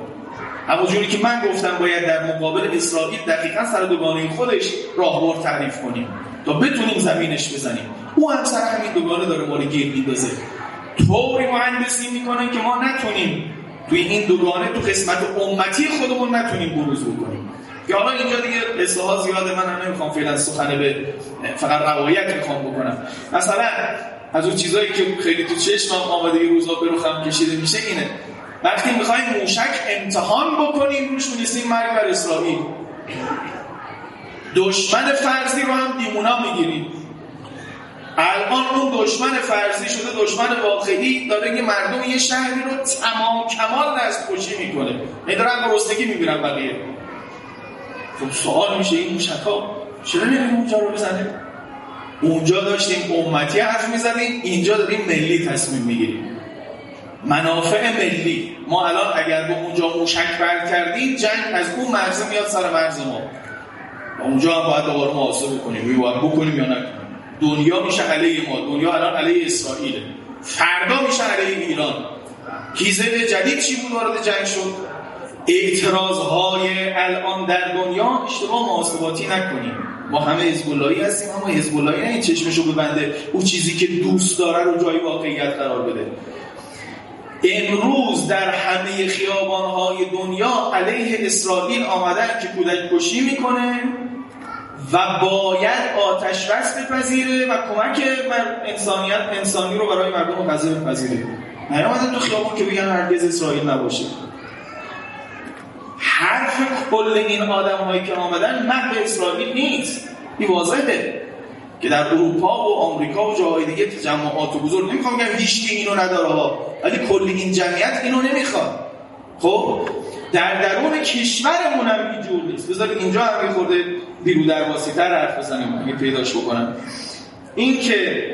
اما جوری که من گفتم باید در مقابل اسرائیل دقیقاً سر دوگانه خودش راهبر تعریف کنیم تا بتونیم زمینش بزنیم. او هم سر همین دوگانه داره ما رو گیر می‌اندازه، طوری مهندسی می‌کنن که ما نتونیم توی این دوگانه تو قسمت امتی خودمون نتونیم بروز بکنیم. یا حالا اینجا دیگه اصطلاحات زیاده، من هم نمیخوام فعلا سخنه به فقط روایت میخوام بکنم. مثلا از اون چیزایی که خیلی تو چشمم آمده یه روزا به رخم کشیده میشه اینه، وقتی میخوایم موشک امتحان بکنیم روش می‌نویسیم مرگ بر اسرائیل، دشمن فرضی رو هم دیمونا میگیریم. الان اون دشمن فرضی شده دشمن واقعی، داره که مردم یه شهری رو تمام کمال نسل‌کشی میکنه، ندارن گرسنگی میمیرن بقیه. خب سوال میشه این موشک‌ها چرا نمی‌ریم اونجا رو بزنیم؟ اونجا داشتیم امتی حرف میزنیم، اینجا داریم ملی تصمیم میگیریم، منافع ملی. ما الان اگر به اونجا موشک برد کردیم جنگ از اون مرز میاد سر مرز ما، اونجا هم باید دوباره محاصره بکنیم. باید بکنیم یا نکنیم؟ دنیا میشه علیه ما، دنیا الان علیه اسرائیله، فردا میشه علیه ایران. کیزه جدید چی بود وارد جنگ شد؟ اعتراضهای الان در دنیا. اشتباه محاسباتی نکنیم، ما همه حزب‌اللهی هستیم، اما حزب‌اللهی نه این چشمشو ببنده اون چیزی که دوست داره رو جای واقعیت قرار بده. امروز در همه خیابانهای دنیا علیه اسرائیل آمدن که کودک‌کشی میکنه و باید آتش بس بپذیره و کمک انسانی رو برای مردم غزه بپذیره. نیامدن تو خیابان که بگن هرگز اسرائیل نباشه. حرف کل این آدم هایی که آمدن محو اسرائیل نیست، این واضحه که در اروپا و آمریکا و جاهای دیگه تجمعات و بزرگ، نمیخوام بگم هیچ کی اینو نداره ها، ولی کل این جمعیت اینو نمیخواد. خب در درون کشورمون هم اینجور نیست. بذارید اینجا هم یه خورده بیرو درواسی‌تر حرف بزنیم اگه پیداش بکنم. این که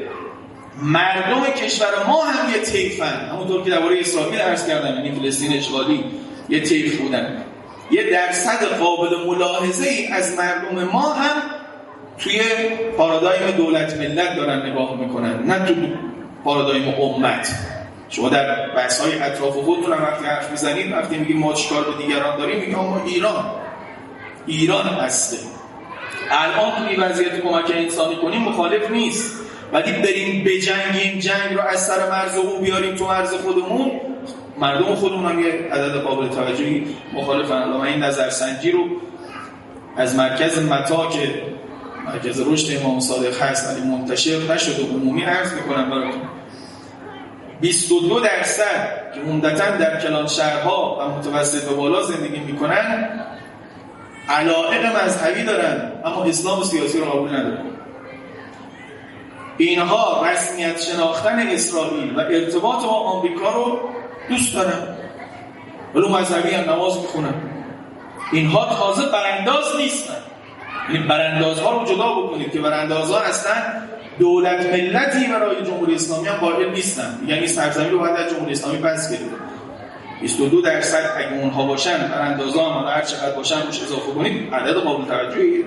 مردم کشور ما هم یه طیفن، همونطور که درباره اسرائیل عرض کردم، یعنی فلسطین اشغالی یه طیف بودن. یه درصد قابل ملاحظه ای از مردم ما هم توی پارادایم دولت ملت دارن نگاه میکنن، نه تو پارادایم امت. شما در بحث‌های اطراف خودتون هم وقتی حرف میزنید، وقتی میگیم ما چیکار به دیگران داریم، میگیم ما ایران هسته. الان توی وضعیت کمک انسانی کنیم مخالف نیست، ولی بریم بجنگیم، جنگ رو از سر مرز او بیاریم تو مرز خودمون، مردم خودمون هم یه عدد قابل توجهی مخالفن. الان این نظرسنجی رو از مرکز متا که مرکز رشد امام صادق هست ولی منتشر نشده عمومی عرض میکنم براتون، 22% که عمدتاً در کلان شهرها و متوسط به بالا زندگی میکنن علائق مذهبی دارن اما اسلام و سیاسی رو قبول ندارن. اینها رسمیت شناختن اسرائیل و ارتباط با آمریکا رو دوست دارن، ولی مذهبی هم نماز میخونن. اینها تازه برانداز نیستن، یعنی براندازها رو جدا بکنید که براندازها اصلا دولت ملتی برای جمهوری اسلامی هم قائل نیستن، یعنی سرزمین رو باید از جمهوری اسلامی پس گرفت. 22% اگه اونها باشن، براندازها هم هر چقدر باشن روش اضافه کنید، عدد قابل توجهی.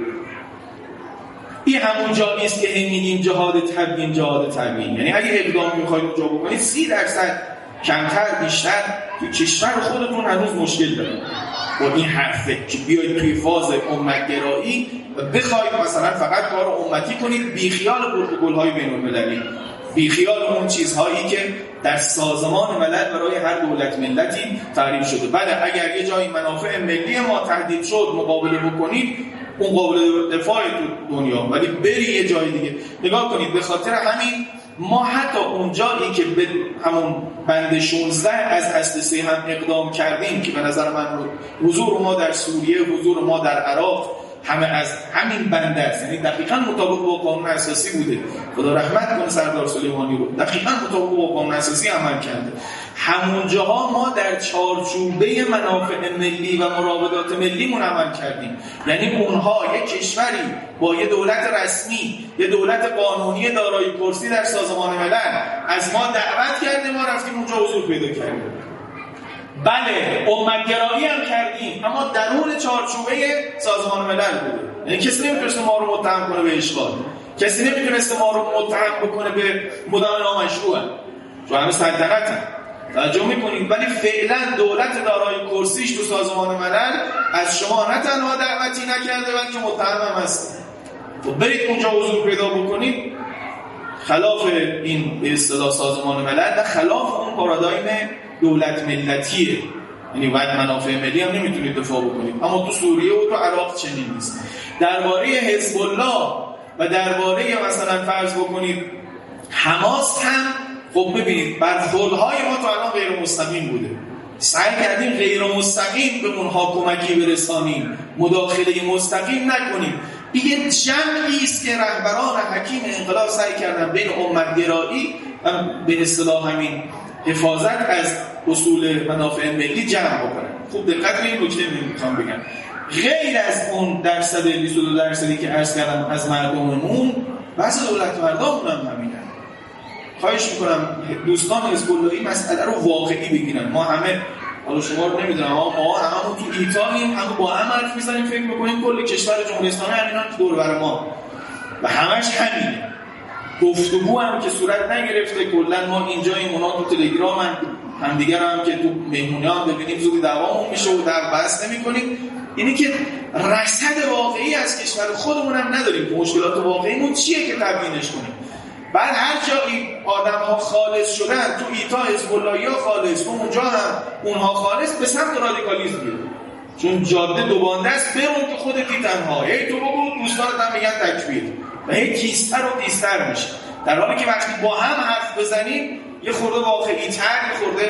این همونجا نیست که همین جهاد تبیین، یعنی اگه اقدام میخواید اونجا بکنید 30% کمتر بیشتر تو کشور خودتون هنوز مشکل دارید. با این حرفه که بیاید توی فاز امت‌گرایی و بخواید مثلا فقط کار امتی کنید، بیخیال پروتکل‌های بین‌المللی، بیخیال اون چیزهایی که در سازمان ملل برای هر دولت ملتی تعریف شده. بله اگر یه جایی منافع ملی ما تهدید شد مقابله بکنید، اون قابل دفاع تو دنیا، ولی بری یه جای دیگه. نگاه کنید به خاطر همین ما حتی اونجایی که به همون بند 16 از اساسی هم اقدام کردیم که به نظر من حضور ما در سوریه، حضور ما در عراق همه از همین بنده است، یعنی دقیقاً مطابق با قانون اساسی بوده. خدا رحمت کنه سردار سلیمانی رو، دقیقاً مطابق با قانون اساسی عمل کرده. همونجاها ما در چارچوبه منافع ملی و مراودات ملی مون عمل کردیم، یعنی اونها یک کشوری با یه دولت رسمی، یه دولت قانونی دارای کرسی در سازمان ملل از ما دعوت کرده، ما رفتیم اونجا حضور پیدا کردیم. بله امت‌گرایی هم کردیم اما درون چارچوبه سازمان ملل بوده، یعنی کسی نمیتونست ما رو متهم کنه به اشغال، کسی نمیتونست ما رو متهم بکنه به مدام نامشروع، چون همه سلطنت هم توجه میکنید. ولی فعلا دولت دارای کرسیش تو سازمان ملل از شما نه تنها دعوتی نکرده بلکه متهم هم هست. برید اونجا حضور پیدا بکنید خلاف این اصطلاح سازمان ملل و خلاف اون پارادایم دولت ملتیه، یعنی باید منافع ملی هم نمیتونید دفاع بکنید. اما تو سوریه و تو عراق چنین نیست. درباره حزب الله و درباره مثلا فرض بکنید حماس هم خب ببینید برخوردهای ما تو الان غیر مستقیم بوده، سعی کردیم غیر مستقیم به اونها کمکی برسانیم، مداخله مستقیم نکنیم. یه جمعی است که رهبران حکیم انقلاب سعی کردن بین امت‌گرایی و به اصطلاح همین حفاظت از اصول منافع ملی جمع بکنن. خوب دقت به این نکته میخوام بگم، غیر از اون درصد 22% که عرض کردم از مردممون، بس دولت مردممون هم همینن. خواهش میکنم دوستان حزب اللهی مسئله رو واقعی بگیرن. ما همه حالا شما رو نمیدونم، ما همون تو ایتالیم، همون با هم حرف میزنیم، فکر میکنیم کل کشور جمهوری اسلامی همینان که دور بر ما و همش همینه. گفتگو هم که صورت نگرفته، کلا ما اینجاییم، اونا تو تلگرام هم دیگر هم که تو مهمونی هم ببینیم زود دوامون میشه و در بحث نمی کنیم. اینه که رصد واقعی از کشور خودمون هم نداریم که مشکلات واقعیمون چیه که تبیینش کنیم. بعد هر جایی آدم ها خالص شدن، تو ایتا حزب اللهی ها خالص، اونجا هم اونها خالص، به سمت رادیکالیسم میرن، چون جاده دوبانده است. برون که خودت تنها، هی تو بگو دوستانت هم میگن تکفیر و هی کیستر و دیستر میشه، در حالی که وقتی با هم حرف بزنیم یه خورده واقعی‌تر، یه خورده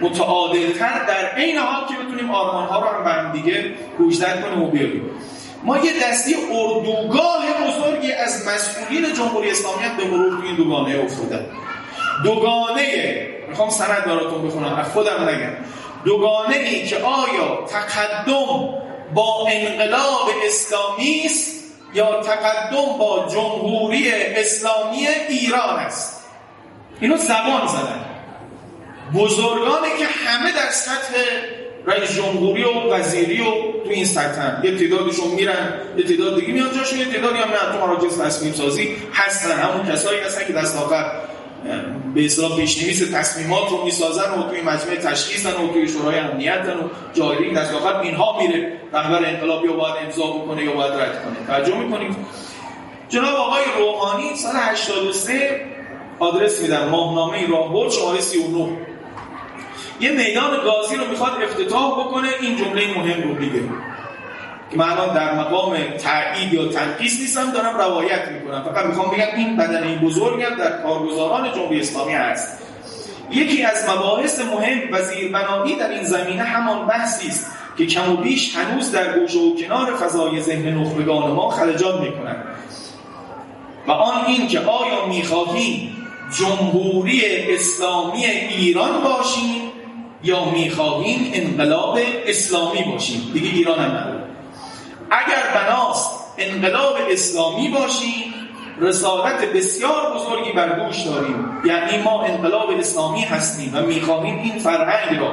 متعادل‌تر، در عین حال که بتونیم آرمان‌ها رو هم به هم دیگه گوشزد کنیم و بیاریم. ما یه دستی اردوگاه بزرگی از مسئولین جمهوری اسلامی هم به مرور توی این دوگانه افتادن. دوگانه میخوام سند براتون بخونم، از خودم نگم. دوگانه ای که آیا تقدم با انقلاب اسلامی است یا تقدم با جمهوری اسلامی ایران است. اینو زبان زدن بزرگانی که همه در سطح رئیس جمهوری و وزیری و تو این سطح یه تعدادشون میرن، یه تعداد دیگه میان جاشون، یه تعدادی هم نه تو مراکز تصمیم سازی هستن، همون کسایی هستن که دست آخر به اصطلاح پیش‌نویس تصمیمات رو میسازن و توی مجمع تشخیصن و توی شورای امنیتن و جایی دست آخر اینها میره رهبر انقلاب یا باید امضا بکنه یا باید رد کنه. توجه میکنید جناب آقای روحانی سال 83 آدرس میدن، ماهنامه راهبرد شماره 39، یه میدان گازی رو میخواد افتتاح بکنه. این جمله مهم رو میگه که من الان در مقام تایید یا تنقیص نیستم، دارم روایت میکنم، فقط میخوام بگم این بدنه بزرگم در کارگزاران جمهوری اسلامی هست. یکی از مباحث مهم و زیربنایی در این زمینه همان بحثی است که کم و بیش هنوز در گوشه و کنار فضای ذهن نخبگان ما خلجان میکنند و آن این که آیا میخواهیم جمهوری اسلامی ایران باشیم یا میخواهیم انقلاب اسلامی باشیم. دیگه ایران هم نداره. اگر بناست انقلاب اسلامی باشیم رسالت بسیار بزرگی بر دوش داریم، یعنی ما انقلاب اسلامی هستیم و میخواهیم این فرهنگ را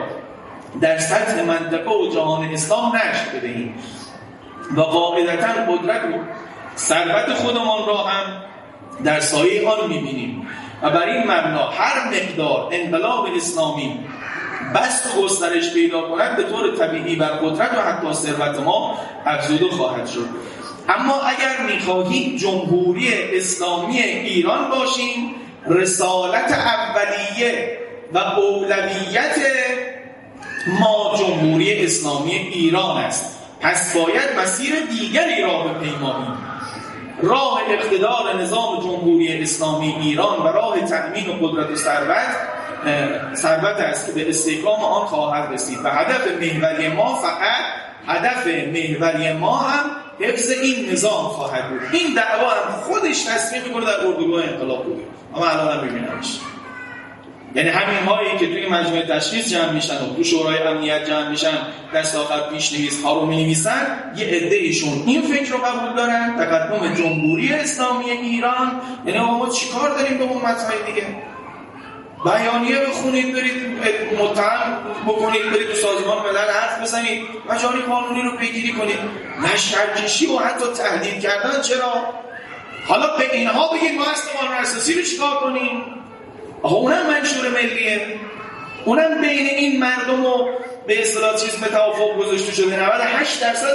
در سطح منطقه و جهان اسلام نشت بدهیم و قاعدتاً قدرت و ثروت خودمان را هم در سایه آن میبینیم و بر این مبنا هر مقدار انقلاب اسلامی بس گسترش پیدا کند به طور طبیعی بر قدرت و حتی ثروت ما افزوده خواهد شد. اما اگر میخواهیم جمهوری اسلامی ایران باشیم رسالت اولیه و اولویت ما جمهوری اسلامی ایران است، پس باید مسیر دیگری را بپیماییم. راه اقتدار نظام جمهوری اسلامی ایران و راه تأمین و قدرت و ثروت است که به استحکام آن خواهد رسید و هدف محوری ما هم حفظ این نظام خواهد بود. این دعوا هم خودش تصمیم می‌کنه در اردوگاه انقلاب بوده، اما الان هم ببینیمش، یعنی همین هایی که توی مجمع تشخیص جمع میشن و تو شورای امنیت جمع میشن دست آخر پیش‌نویس ها رو می‌نویسن، یه عده‌ایشون این فکر رو قبول دارن تقدم جمهوری اسلامی ایران، یعنی ما چیکار داریم به امت‌های دیگه؟ بیانیه بخونید، برید متهم بکنید، برید تو سازمان ملل حرف بزنید، مجاری قانونی رو پیگیری کنید، نه شرکشی و حتی تهدید کردن. چرا حالا به اینها بگید ما اصل قانون اساسی رو چیکار کنیم؟ اونم منشور ملیه، اونم بین این مردم رو به اصطلاح چیز به توافق گذاشته شده،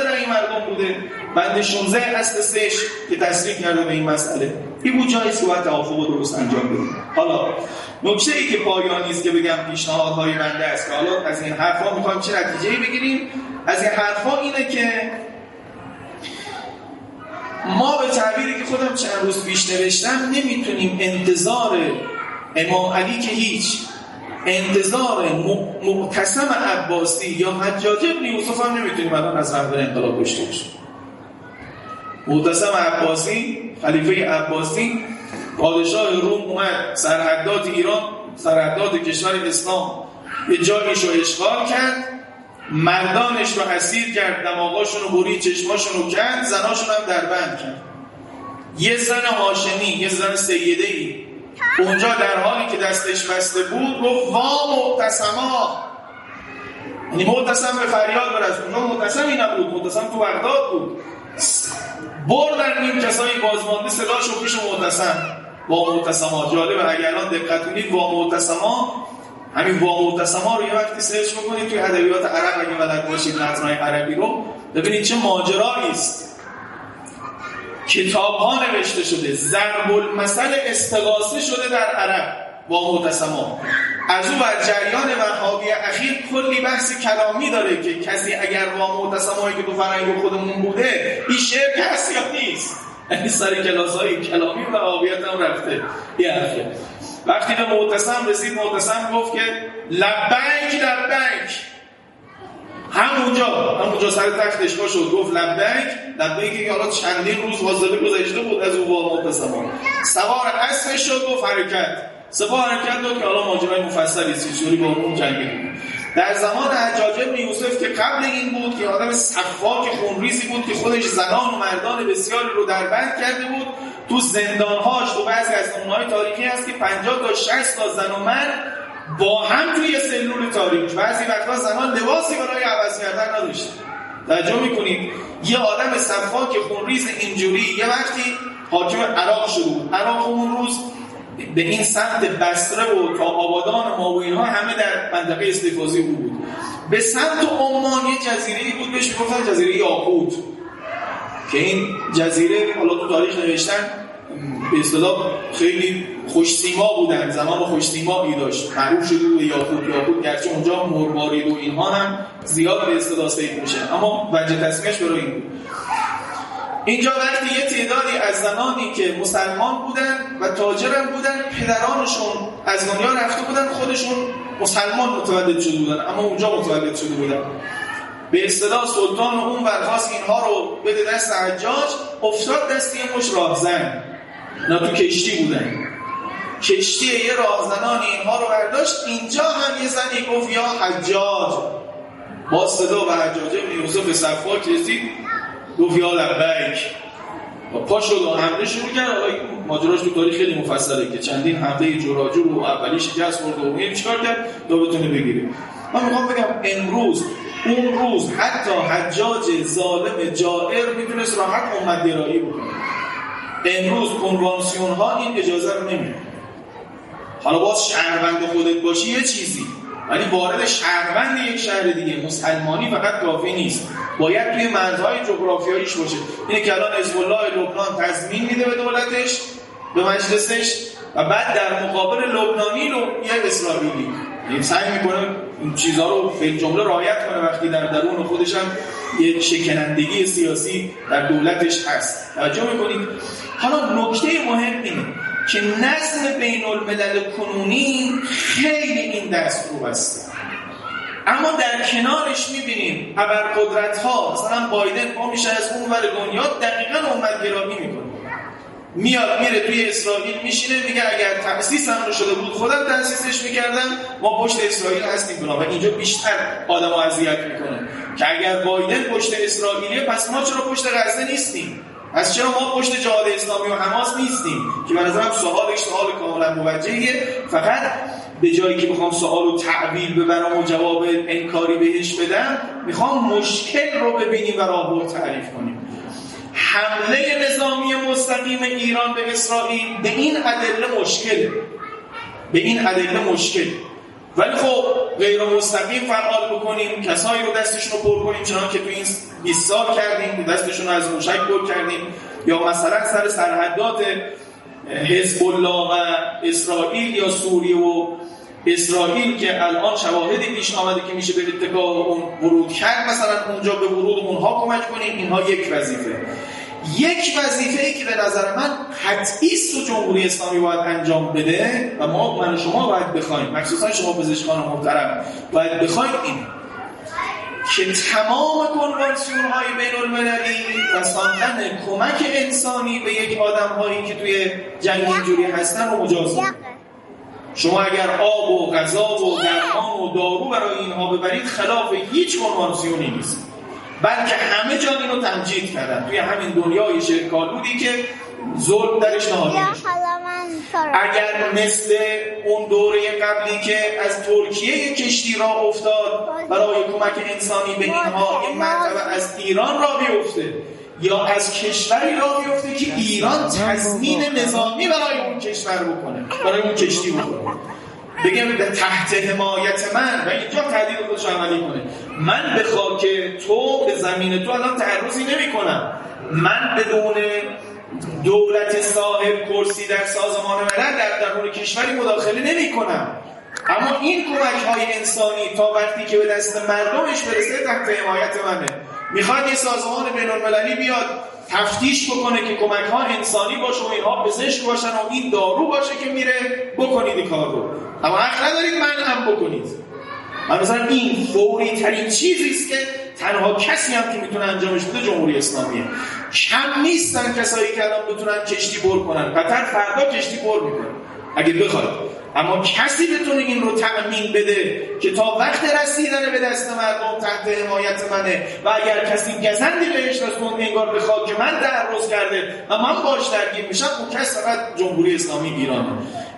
98% رای مردم بوده. بند 16 اصل 3 که تصریح کرده به این مسئله، این بود جایی که باید توافق درست انجام بده. حالا نکته ای که پایانی است که بگم پیشنهادهای بنده است که حالا از این حرفا میخوام چه نتیجه‌ای بگیریم، از این حرفا اینه که ما به تعبیری که خودم چند روز پیش نوشتم نمیتونیم انتظار امام علی که هیچ، انتظار معتصم عباسی یا حجاج ابن یوسف هم نمیتونیم الان از رهبر انقلاب داشته باشیم. معتصم عباسی، خلیفه عباسی، پادشاه روم اومد سرحدات ایران، سرحدات کشور اسلام یه جایش رو اشغال کرد، مردانش رو اسیر کرد، دماغاشون رو برید، چشماشون رو کند، زناشون هم دربند کرد. یه زن هاشمی، یه زن سیده‌ای اونجا در حالی که دستش بسته بود گفت وا معتصما، یعنی معتصم به فریاد برسون. اونجا معتصمی نبود، معتصم تو بغداد بود. بردن این کسایی بازمانده صداشو پیش معتصم، وا معتصما. جالبه اگر الان دقت کنید وا معتصما، همین وا معتصما رو یه وقتی سرچ بکنید توی ادبیات عرب اگه بلد باشید متن‌های عربی رو، ببینید چه ماجرایی است. کتاب ها نوشته شده، ضرب المثل استغاثه شده در عرب با معتصما. از اون بر جریان وهابی اخیر کلی بحث کلامی داره که کسی اگر با معتصمایی که تو فرهنگ خودمون بوده این شعر که هست یا نیست، یعنی سر کلاس های کلامی و وهابیت هم رفته. یه حرفه وقتی به معتصم رسید، معتصم گفت که لبیک لبیک، همونجا سر تختش پا شد گفت لبیک که حالا چندین روز فاصله گذشته بود از اون واقعه معتصما. سوار اسبش شد و حرکت داد که حالا ماجرای مفصلی است چجوری با اون جنگید. در زمان حجاج بن یوسف که قبل این بود که آدم سفاک خونریزی بود که خودش زنان و مردان بسیاری رو دربند کرده بود تو زندان‌هاش، تو بعضی از اون‌های تاریخی هست که 50 تا 60 تا زن و مرد با هم توی سلول تاریک بعضی وقتا زنان لباسی برای عوض کردن نداشتن. توجه می‌کنید یه آدم صفاک خونریز اینجوری یه وقتی حاکم عراق شده بود. عراق اون روز به این سمت بصره و تا آبادان و ما و اینها همه در منطقه استحفاظی بود. به سمت عمان یه جزیره‌ای بود بهش می‌گفتن جزیره یاقوت، که این جزیره حالا تو تاریخ نوشتن به اصطلاح خیلی خوش‌سیما بودن، زمان خوش‌سیما می‌داشت، معروف شده بود یاقوت، گرچه اونجا مروارید و اینها هم زیاد به اصطلاح سید میشن، اما وجه تسمیهش برای این بود. اینجا وقتی یه تعدادی از زنانی که مسلمان بودن و تاجران بودن، پدرانشون از دنیا رفته بودن، خودشون مسلمان متولد شده بودن اما اونجا متولد شده بودن، به اصطلاح سلطان اون برخواست اینها رو بده دست حجاج، افتاد دست یه مش راهزن، اینا تو کشتی بودن، کشتی یه راهزنان اینها رو برداشت. اینجا هم یه زنی گفت یا حجاج، با صدا و حجاجه ابن یوسف صفا کشتی گفت یا لبیک، پا شد و حمله شروع کرد. ماجراش تو تاریخ خیلی مفصله که چندین حمله جراجور و اولی شکست خورد و اونی چیکار کرد تا بتونه بگیره. من میخوام بگم امروز اون روز حتی حجاج ظالم جائر میتونست راحت امت گرایی بکنه. امروز کنوانسیون ها این اجازه رو نمیده. حالا باز شهروند خودت باشی یه چیزی، ولی وارد شهروند یک شهر دیگه مسلمانی فقط کافی نیست، باید توی مرزهای جغرافیاییش باشه. اینه که الان حزب الله لبنان تضمین میده به دولتش، به مجلسش، و بعد در مقابل لبنانی رو یه اسرائیلی سعی میکنه این چیزها رو فی جمله رعایت کنه، وقتی در درون خودش هم یه شکنندگی سیاسی در دولتش هست. توجه میکنید؟ حالا نکته مهم اینه که نظم بین الملل کنونی خیلی این دست رو بسته، اما در کنارش میبینیم ابرقدرت ها، مثلا بایدن ما میشه از اون ور دنیا دقیقا امتگرایی میکنه، میاد میره توی اسرائیل میشینه، میگه اگر تأسیس هم رو شده بود خودم تأسیسش میکردم، ما پشت اسرائیل هستیم بنا، و اینجا بیشتر آدم ها اذیت میکنه که اگر بایدن پشت اسرائیلیه پس ما چرا پشت غزه نیستیم، پس چرا ما پشت جهاد اسلامی و حماس نیستیم، که به نظرم سوال کاملا موجهیه. فقط به جایی که میخوام سوال رو تعبیر ببرم و جواب انکاری بهش بدم، میخوام مشکل رو ببینیم و راهبر تعریف کنیم. حمله نظامی مستقیم ایران به اسرائیل به این ادله مشکل، ولی خب غیر مستقیم فعال بکنیم، کسایی رو دستشون رو پر کنیم چنان که تو این 20 سال کردیم، دستشون رو از موشک پر کردیم، یا مثلا سر سرحدات حزب الله و اسرائیل یا سوریه و اسرائیل که الان شواهدی پیش آمده که میشه به اتکا اون ورود کرد، مثلا اونجا به ورود اونها کمک کنیم. اینها یک وظیفه که به نظر من قطعی است جمهوری اسلامی باید انجام بده و من و شما باید بخوایم، مخصوصا شما پزشکان محترم باید بخوایم، این که تمام کنوانسیون های بین المللی رساندن کمک انسانی به یک آدم هایی که توی جنگ اینجوری هستن رو مجاز کنید. شما اگر آب و غذا و درمان و دارو برای اینها ببرید خلاف هیچ کنوانسیونی نیست، بلکه همه جا اینو تمجید کردن توی همین دنیای شرکالودی که ظلم درش نهاده میشه. اگر مثل اون دوره قبلی که از ترکیه کشتی را افتاد برای کمک انسانی به اینها، این مرتبه از ایران را بیفته یا از کشوری را بیفته که ایران تضمین نظامی برای اون کشور بکنه، برای اون کشتی بکنه، بگم تحت حمایت من، و اینجا تهدید خودش عملی کنه، من به خاک تو، به زمین تو الان تعرضی نمی کنم، من بدون دولت صاحب کرسی در سازمان ملل در درون کشوری مداخله نمی کنم، اما این کمک های انسانی تا وقتی که به دست مردمش برسه تحت حمایت منه. میخواد یه سازمان بین المللی بیاد تفتیش بکنه که کمک ها انسانی باشه و اینها پزشک باشن و این دارو باشه که میره بکنید کار رو، اما حق ندارید من هم بکنید. من مثلا این فوری ترین چیزیست که تنها کسی هم که میتونه انجامش بده جمهوری اسلامیه. کم نیستن کسایی که الان بتونن کشتی بر کنن، قطر فردا کشتی بر میکنن اگه بخواد، اما کسی بتونه این رو تأمین بده که تا وقت رسیدن به دست مردم تحت حمایت منه، و اگر کسی گزندی بهش رسوند انگار به خاک من تعرض کرده و من باش درگیر میشم، اون کس فقط جمهوری اسلامی ایرانه.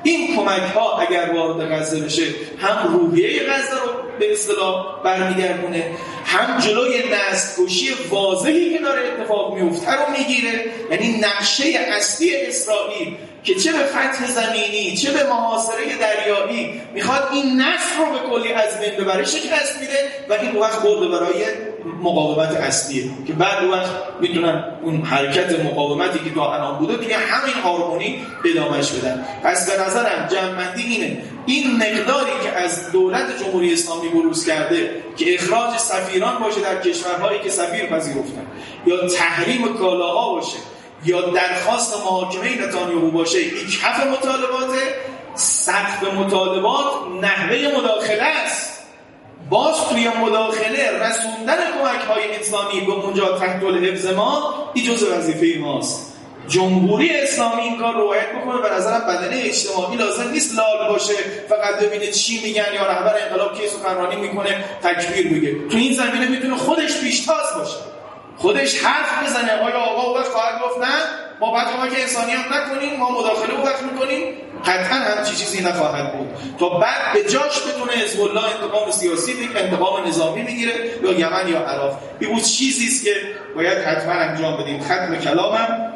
این کمک ها اگر وارد غزه بشه، هم روحیه غزه رو به اصطلاح برمیگردونه، هم جلوی نسل‌کشی واضحی که داره اتفاق میفته رو میگیره. یعنی نقشه اصلی اسرائیل که چه به فتح زمینی چه به محاصره دریایی میخواد این نسل رو به کلی از بین ببره، شکست میده و این وقت برده برای مقاومت اصلیه که بعد وقت میتونن اون حرکت مقاومتی که تا الان بوده توی همین هارمونی ادامهش بدن. پس به نظرم جمع‌بندی اینه، این مقداری که از دولت جمهوری اسلامی بروز کرده که اخراج سفیران باشه در کشورهایی که سفیر پذیرفتن، یا تحریم کالاها باشه، یا درخواست محاکمه نتانیاهو باشه، این کف مطالباته. سقف مطالبات نحوه مداخله است. باز توی مداخله رسوندن کمک‌های اسلامی به اونجا تحت حفظ ما، این جزء وظیفه ماست. جمهوری اسلامی این کار رو رعایت بکنه. به نظرم بدنه اجتماعی لازم نیست لال باشه، فقط ببینه چی میگن یا رهبر انقلاب که سخنرانی میکنه تکبیر میگه. تو این زمینه میتونه خودش پیشتاز باشه، خودش حرف بزنه. آیا آقا وقت خواهد گفت نه ما بعد کمک انسانی هم نکنیم، ما مداخله وقت میکنیم؟ قطعا همچی چیزی نخواهد بود تا بعد به جاش بدونه حزب الله انتقام سیاسی بگیره، انتقام نظامی بگیره، یا یمن یا عراق. این بود چیزی است که باید حتما انجام بدیم. ختم کلامم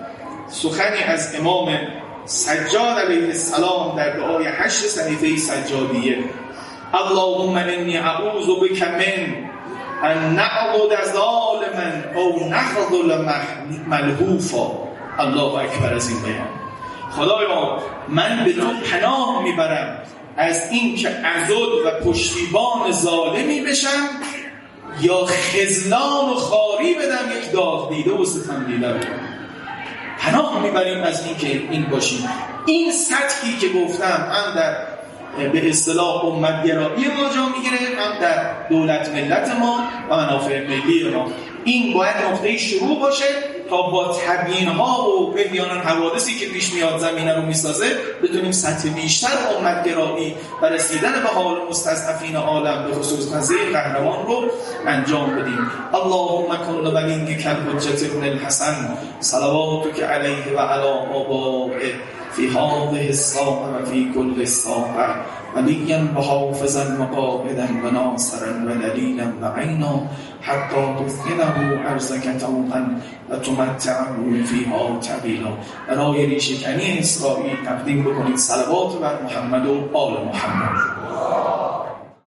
سخنی از امام سجاد علیه السلام در دعای 8 صحیفه سجادیه: اللهم انی اعوذ بک من ان نعبد ظالما او نخذل ملهوفا. الله اکبر. از این بیان خدای ما، من به تو پناه میبرم از این که عضد و پشتیبان ظالمی بشم یا خذلان و خاری بدم، یک داغ دیده و ستم دیده بدم. پناه میبریم از این که این باشیم. این سطحی که گفتم هم در به اصطلاح امت‌گرایی ما جا میگیره، هم در دولت ملت ما و منافع ملی ما. این باید نقطه شروع باشه تا با تبیین‌ها و احیانا حوادثی که پیش میاد زمینه رو میسازه بتونیم سطح بیشتر امت‌گرایی و رسیدن به حال مستضعفین عالم به خصوص قضیه قهرمان رو انجام بدیم. اللهم کن لبنیک کالحجة ابن الحسن صلواتک علیه و علی آبائه فی هذه الساعة و فی کل ساعة ولیا و حافظا و قائدا و ناصرا و دلیلا و عینا حتی تثقنه ارضک طوعا و تمتعه فیها طویلا. برای ریشه‌کنی اسرائیل تقدیم بکنید صلوات بر محمد و آل محمد.